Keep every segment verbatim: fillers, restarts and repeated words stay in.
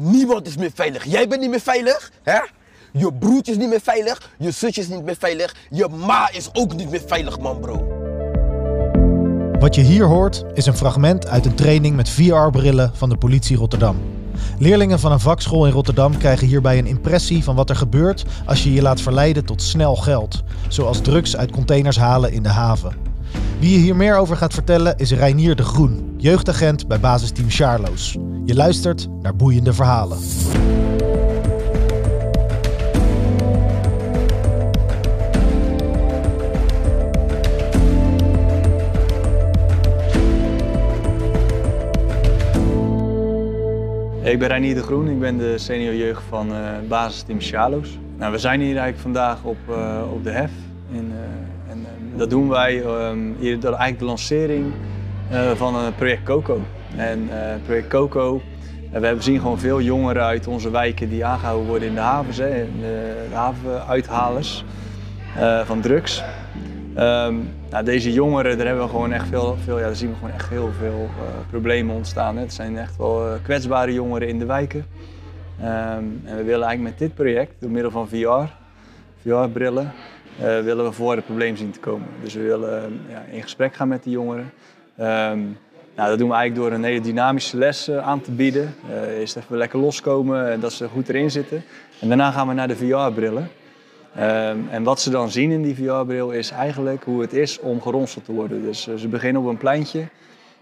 Niemand is meer veilig. Jij bent niet meer veilig, hè? Je broertje is niet meer veilig. Je zusje is niet meer veilig. Je ma is ook niet meer veilig, man, bro. Wat je hier hoort is een fragment uit een training met V R-brillen van de politie Rotterdam. Leerlingen van een vakschool in Rotterdam krijgen hierbij een impressie van wat er gebeurt als je je laat verleiden tot snel geld, zoals drugs uit containers halen in de haven. Wie je hier meer over gaat vertellen is Reinier de Groen, jeugdagent bij Basisteam Charlois. Je luistert naar Boeiende Verhalen. Ik ben Reinier de Groen, ik ben de senior jeugd van uh, Basisteam Charlois. Nou, we zijn hier eigenlijk vandaag op, uh, op de H E F en, uh, en uh, dat doen wij um, hier door eigenlijk de lancering uh, van uh, project COCO. En uh, project COCO, uh, we hebben zien gewoon veel jongeren uit onze wijken die aangehouden worden in de havens, hè, in de, de havenuithalers uh, van drugs. Um, nou, deze jongeren, daar hebben we gewoon echt veel, veel ja, daar zien we gewoon echt heel veel uh, problemen ontstaan. Hè. Het zijn echt wel uh, kwetsbare jongeren in de wijken. Um, en we willen eigenlijk met dit project, door middel van V R, V R-brillen, uh, willen we voor het probleem zien te komen. Dus we willen uh, ja, in gesprek gaan met die jongeren. Um, nou, dat doen we eigenlijk door een hele dynamische les uh, aan te bieden. Uh, eerst even lekker loskomen en dat ze goed erin zitten. En daarna gaan we naar de V R-brillen. Um, en wat ze dan zien in die V R-bril is eigenlijk hoe het is om geronseld te worden. Dus uh, ze beginnen op een pleintje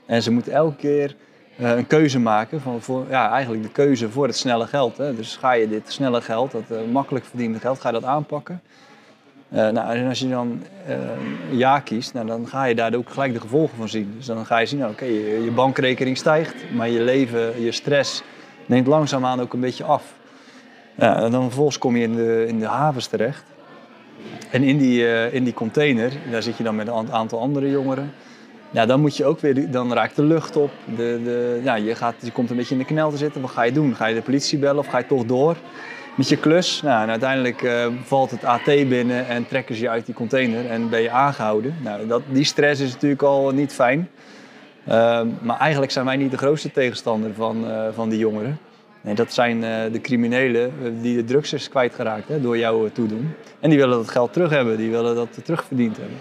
en ze moeten elke keer uh, een keuze maken. Van, voor, ja, eigenlijk de keuze voor het snelle geld. Hè. Dus ga je dit snelle geld, dat uh, makkelijk verdiende geld, ga je dat aanpakken. Uh, nou, en als je dan uh, ja kiest, nou, dan ga je daar ook gelijk de gevolgen van zien. Dus dan ga je zien, nou, oké, okay, je, je bankrekening stijgt, maar je leven, je stress neemt langzaamaan ook een beetje af. Ja, en dan vervolgens kom je in de, in de havens terecht. En in die, uh, in die container, daar zit je dan met een aantal andere jongeren. Ja, dan moet je ook weer, dan raakt de lucht op. De, de, ja, je, gaat, je komt een beetje in de knel te zitten. Wat ga je doen? Ga je de politie bellen of ga je toch door met je klus? Nou, en uiteindelijk uh, valt het A T binnen en trekken ze je uit die container en ben je aangehouden. Nou, dat, die stress is natuurlijk al niet fijn. Uh, maar eigenlijk zijn wij niet de grootste tegenstander van, uh, van die jongeren. Nee, dat zijn uh, de criminelen die de drugs is kwijtgeraakt, hè, door jouw toedoen. En die willen dat geld terug hebben, die willen dat terugverdiend hebben.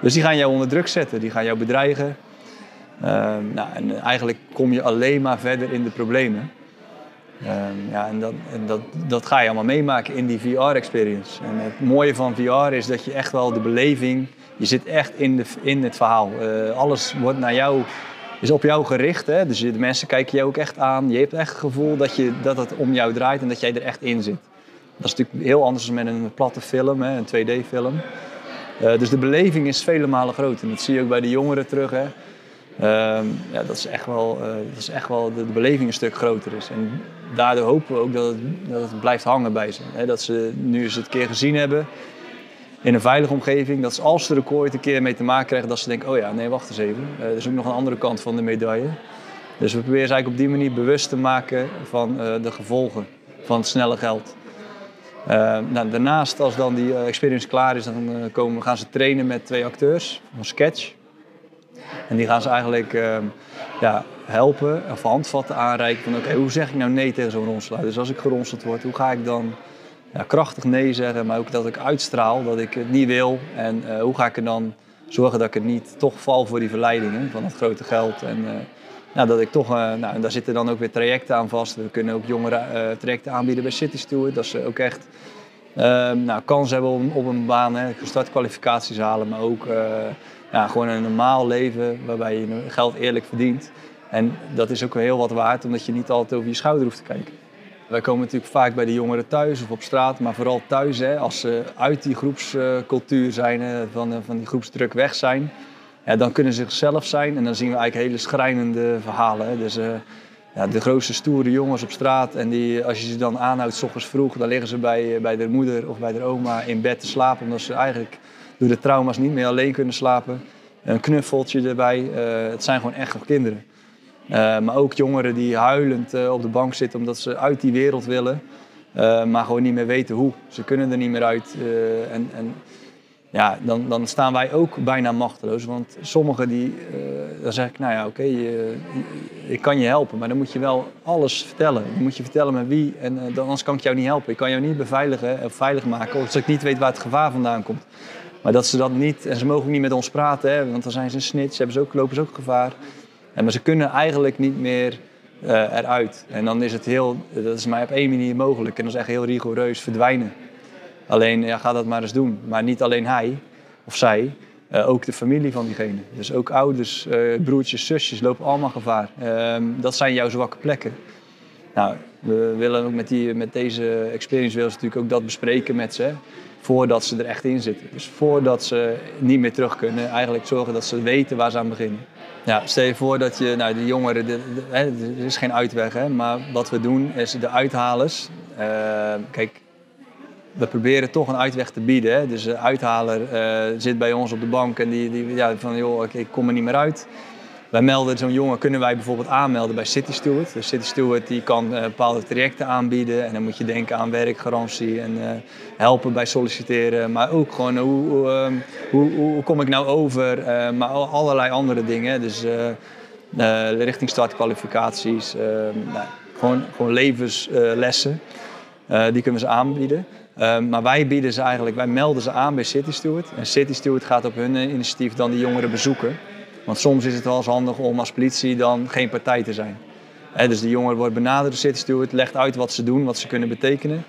Dus die gaan jou onder druk zetten, die gaan jou bedreigen. Uh, nou, en eigenlijk kom je alleen maar verder in de problemen. Uh, ja, en dat, en dat, dat ga je allemaal meemaken in die V R-experience. En het mooie van V R is dat je echt wel de beleving... Je zit echt in, de, in het verhaal. Uh, alles wordt naar jou... is op jou gericht, hè? Dus de mensen kijken jou ook echt aan. Je hebt echt het gevoel dat, je, dat het om jou draait en dat jij er echt in zit. Dat is natuurlijk heel anders dan met een platte film, hè? Een twee D-film. Uh, dus de beleving is vele malen groter. En dat zie je ook bij de jongeren terug. Hè? Uh, ja, dat is echt wel, uh, dat is echt wel de, de beleving een stuk groter is. En daardoor hopen we ook dat het, dat het blijft hangen bij ze. Hè? Dat ze nu eens het een keer gezien hebben in een veilige omgeving, dat ze als de record een keer mee te maken krijgen, dat ze denken, oh ja, nee, wacht eens even. Uh, er is ook nog een andere kant van de medaille. Dus we proberen ze eigenlijk op die manier bewust te maken van uh, de gevolgen van het snelle geld. Uh, nou, daarnaast, als dan die uh, experience klaar is, dan uh, komen, gaan ze trainen met twee acteurs, een sketch. En die gaan ze eigenlijk uh, ja, helpen of handvatten aanreiken van, oké, okay, hoe zeg ik nou nee tegen zo'n ronselaar? Dus als ik geronseld word, hoe ga ik dan... Ja, krachtig nee zeggen, maar ook dat ik uitstraal dat ik het niet wil. En uh, hoe ga ik er dan zorgen dat ik er niet toch val voor die verleidingen van het grote geld. En uh, nou, dat ik toch, uh, nou, en daar zitten dan ook weer trajecten aan vast. We kunnen ook jongeren uh, trajecten aanbieden bij City Steward. Dat ze ook echt uh, nou, kans hebben om, op een baan, hè, startkwalificaties halen. Maar ook uh, ja, gewoon een normaal leven waarbij je geld eerlijk verdient. En dat is ook heel wat waard, omdat je niet altijd over je schouder hoeft te kijken. Wij komen natuurlijk vaak bij de jongeren thuis of op straat, maar vooral thuis, hè, als ze uit die groepscultuur zijn, hè, van, van die groepsdruk weg zijn, ja, dan kunnen ze zichzelf zijn en dan zien we eigenlijk hele schrijnende verhalen. Hè. Dus uh, ja, de grootste stoere jongens op straat en die, als je ze dan aanhoudt 's ochtends vroeg, dan liggen ze bij, bij de moeder of bij de oma in bed te slapen, omdat ze eigenlijk door de trauma's niet meer alleen kunnen slapen. Een knuffeltje erbij, uh, het zijn gewoon echt nog kinderen. Uh, maar ook jongeren die huilend uh, op de bank zitten omdat ze uit die wereld willen, uh, maar gewoon niet meer weten hoe. Ze kunnen er niet meer uit. Uh, en, en, Ja, dan, dan staan wij ook bijna machteloos. Want sommigen die, uh, dan zeg ik, nou ja, oké, ik kan je helpen. Maar dan moet je wel alles vertellen. Dan moet je vertellen met wie. En uh, dan, anders kan ik jou niet helpen. Ik kan jou niet beveiligen of veilig maken. Omdat ik niet weet waar het gevaar vandaan komt. Maar dat ze dat niet, en ze mogen ook niet met ons praten. Hè, want dan zijn ze een snitch, hebben ze ook, lopen ze ook gevaar. En, maar ze kunnen eigenlijk niet meer uh, eruit. En dan is het heel, dat is maar op één manier mogelijk. En dat is echt heel rigoureus verdwijnen. Alleen, ja, ga dat maar eens doen. Maar niet alleen hij of zij, uh, ook de familie van diegene. Dus ook ouders, uh, broertjes, zusjes lopen allemaal gevaar. Uh, dat zijn jouw zwakke plekken. Nou, we willen ook met, die, met deze experience willen ze natuurlijk ook dat bespreken met ze. Hè, voordat ze er echt in zitten. Dus voordat ze niet meer terug kunnen, eigenlijk zorgen dat ze weten waar ze aan beginnen. Ja, stel je voor dat je, nou, de jongeren, de, de, hè, er is geen uitweg, hè, maar wat we doen is de uithalers. Uh, kijk. We proberen toch een uitweg te bieden. Hè? Dus de uithaler uh, zit bij ons op de bank en die, die ja, van joh, ik, ik kom er niet meer uit. Wij melden zo'n jongen, kunnen wij bijvoorbeeld aanmelden bij City Steward. Dus City Steward die kan uh, bepaalde trajecten aanbieden en dan moet je denken aan werkgarantie en uh, helpen bij solliciteren. Maar ook gewoon uh, hoe, uh, hoe, hoe kom ik nou over, uh, maar allerlei andere dingen. Dus uh, uh, richting startkwalificaties, uh, nou, gewoon, gewoon levenslessen, uh, uh, die kunnen we ze aanbieden. Uh, maar wij bieden ze eigenlijk, wij melden ze aan bij City Steward. En City Steward gaat op hun initiatief dan die jongeren bezoeken. Want soms is het wel eens handig om als politie dan geen partij te zijn. Hè, dus de jongeren wordt benaderd door City Steward, legt uit wat ze doen, wat ze kunnen betekenen.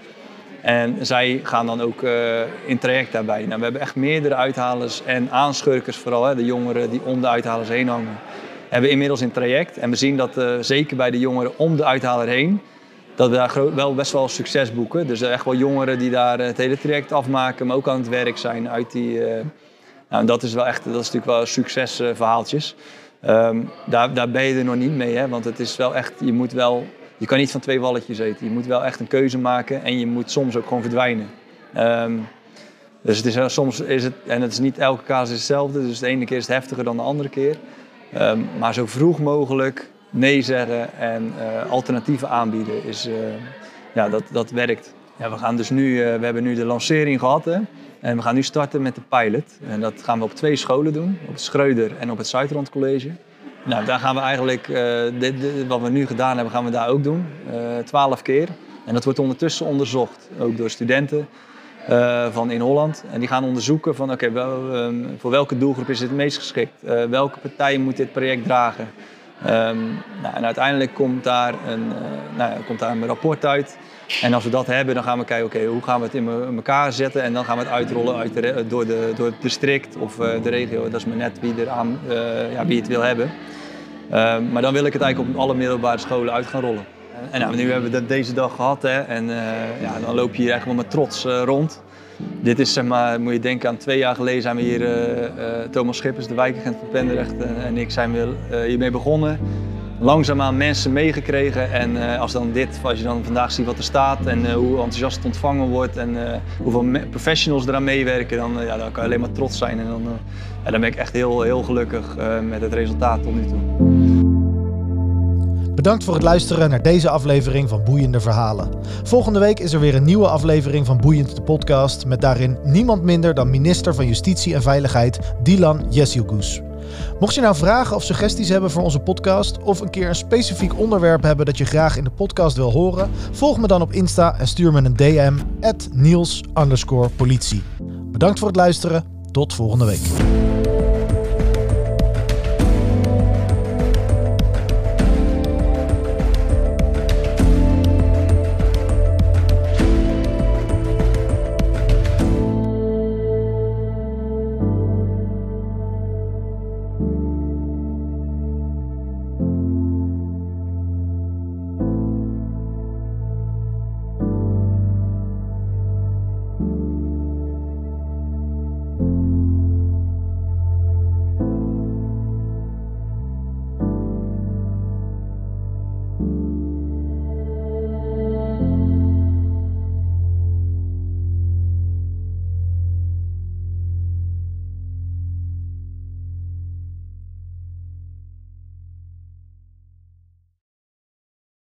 En zij gaan dan ook uh, in traject daarbij. Nou, we hebben echt meerdere uithalers en aanschurkers vooral. Hè, de jongeren die om de uithalers heen hangen, hebben we inmiddels in traject. En we zien dat uh, zeker bij de jongeren om de uithaler heen, dat we daar wel best wel succes boeken. Dus echt wel jongeren die daar het hele traject afmaken, maar ook aan het werk zijn uit die... Uh... Nou, dat is wel echt, dat is natuurlijk wel succesverhaaltjes. Um, daar, daar ben je er nog niet mee, hè? Want het is wel echt, je moet wel... Je kan niet van twee walletjes eten. Je moet wel echt een keuze maken en je moet soms ook gewoon verdwijnen. Um, dus het is, soms is het, en het is niet elke casus hetzelfde, dus de ene keer is het heftiger dan de andere keer. Um, maar zo vroeg mogelijk nee zeggen en uh, alternatieven aanbieden, is, uh, ja, dat, dat werkt. Ja, we, gaan dus nu, uh, we hebben nu de lancering gehad, hè, en we gaan nu starten met de pilot. En dat gaan we op twee scholen doen, op het Schreuder en op het Zuidrand College. Nou, daar gaan we eigenlijk, uh, dit, dit, wat we nu gedaan hebben, gaan we daar ook doen, twaalf uh, keer. En dat wordt ondertussen onderzocht, ook door studenten uh, van in Holland. En die gaan onderzoeken van, oké, okay, wel, um, voor welke doelgroep is dit het meest geschikt? Uh, welke partij moet dit project dragen? Um, nou, en uiteindelijk komt daar, een, uh, nou ja, komt daar een rapport uit. En als we dat hebben, dan gaan we kijken, oké, okay, hoe gaan we het in, me, in elkaar zetten? En dan gaan we het uitrollen uit de, door, de, door het district of uh, de regio. Dat is maar net wie, er aan, uh, ja, wie het wil hebben. Uh, maar dan wil ik het eigenlijk op alle middelbare scholen uit gaan rollen. En nou, nu hebben we dat deze dag gehad, hè, en uh, ja, dan loop je hier eigenlijk wel met trots uh, rond. Dit is, zeg maar, moet je denken aan twee jaar geleden zijn we hier, uh, uh, Thomas Schippers, de wijkagent van Penderrecht en, en ik zijn we, uh, hiermee begonnen. Langzaamaan mensen meegekregen en uh, als, dan dit, als je dan vandaag ziet wat er staat en uh, hoe enthousiast het ontvangen wordt en uh, hoeveel me- professionals eraan meewerken, dan, uh, ja, dan kan je alleen maar trots zijn. En dan, uh, ja, dan ben ik echt heel, heel gelukkig uh, met het resultaat tot nu toe. Bedankt voor het luisteren naar deze aflevering van Boeiende Verhalen. Volgende week is er weer een nieuwe aflevering van Boeiend de Podcast, met daarin niemand minder dan minister van Justitie en Veiligheid Dilan Yeşilgöz. Mocht je nou vragen of suggesties hebben voor onze podcast, of een keer een specifiek onderwerp hebben dat je graag in de podcast wil horen, volg me dan op Insta en stuur me een D M at Niels underscore Politie. Bedankt voor het luisteren, tot volgende week.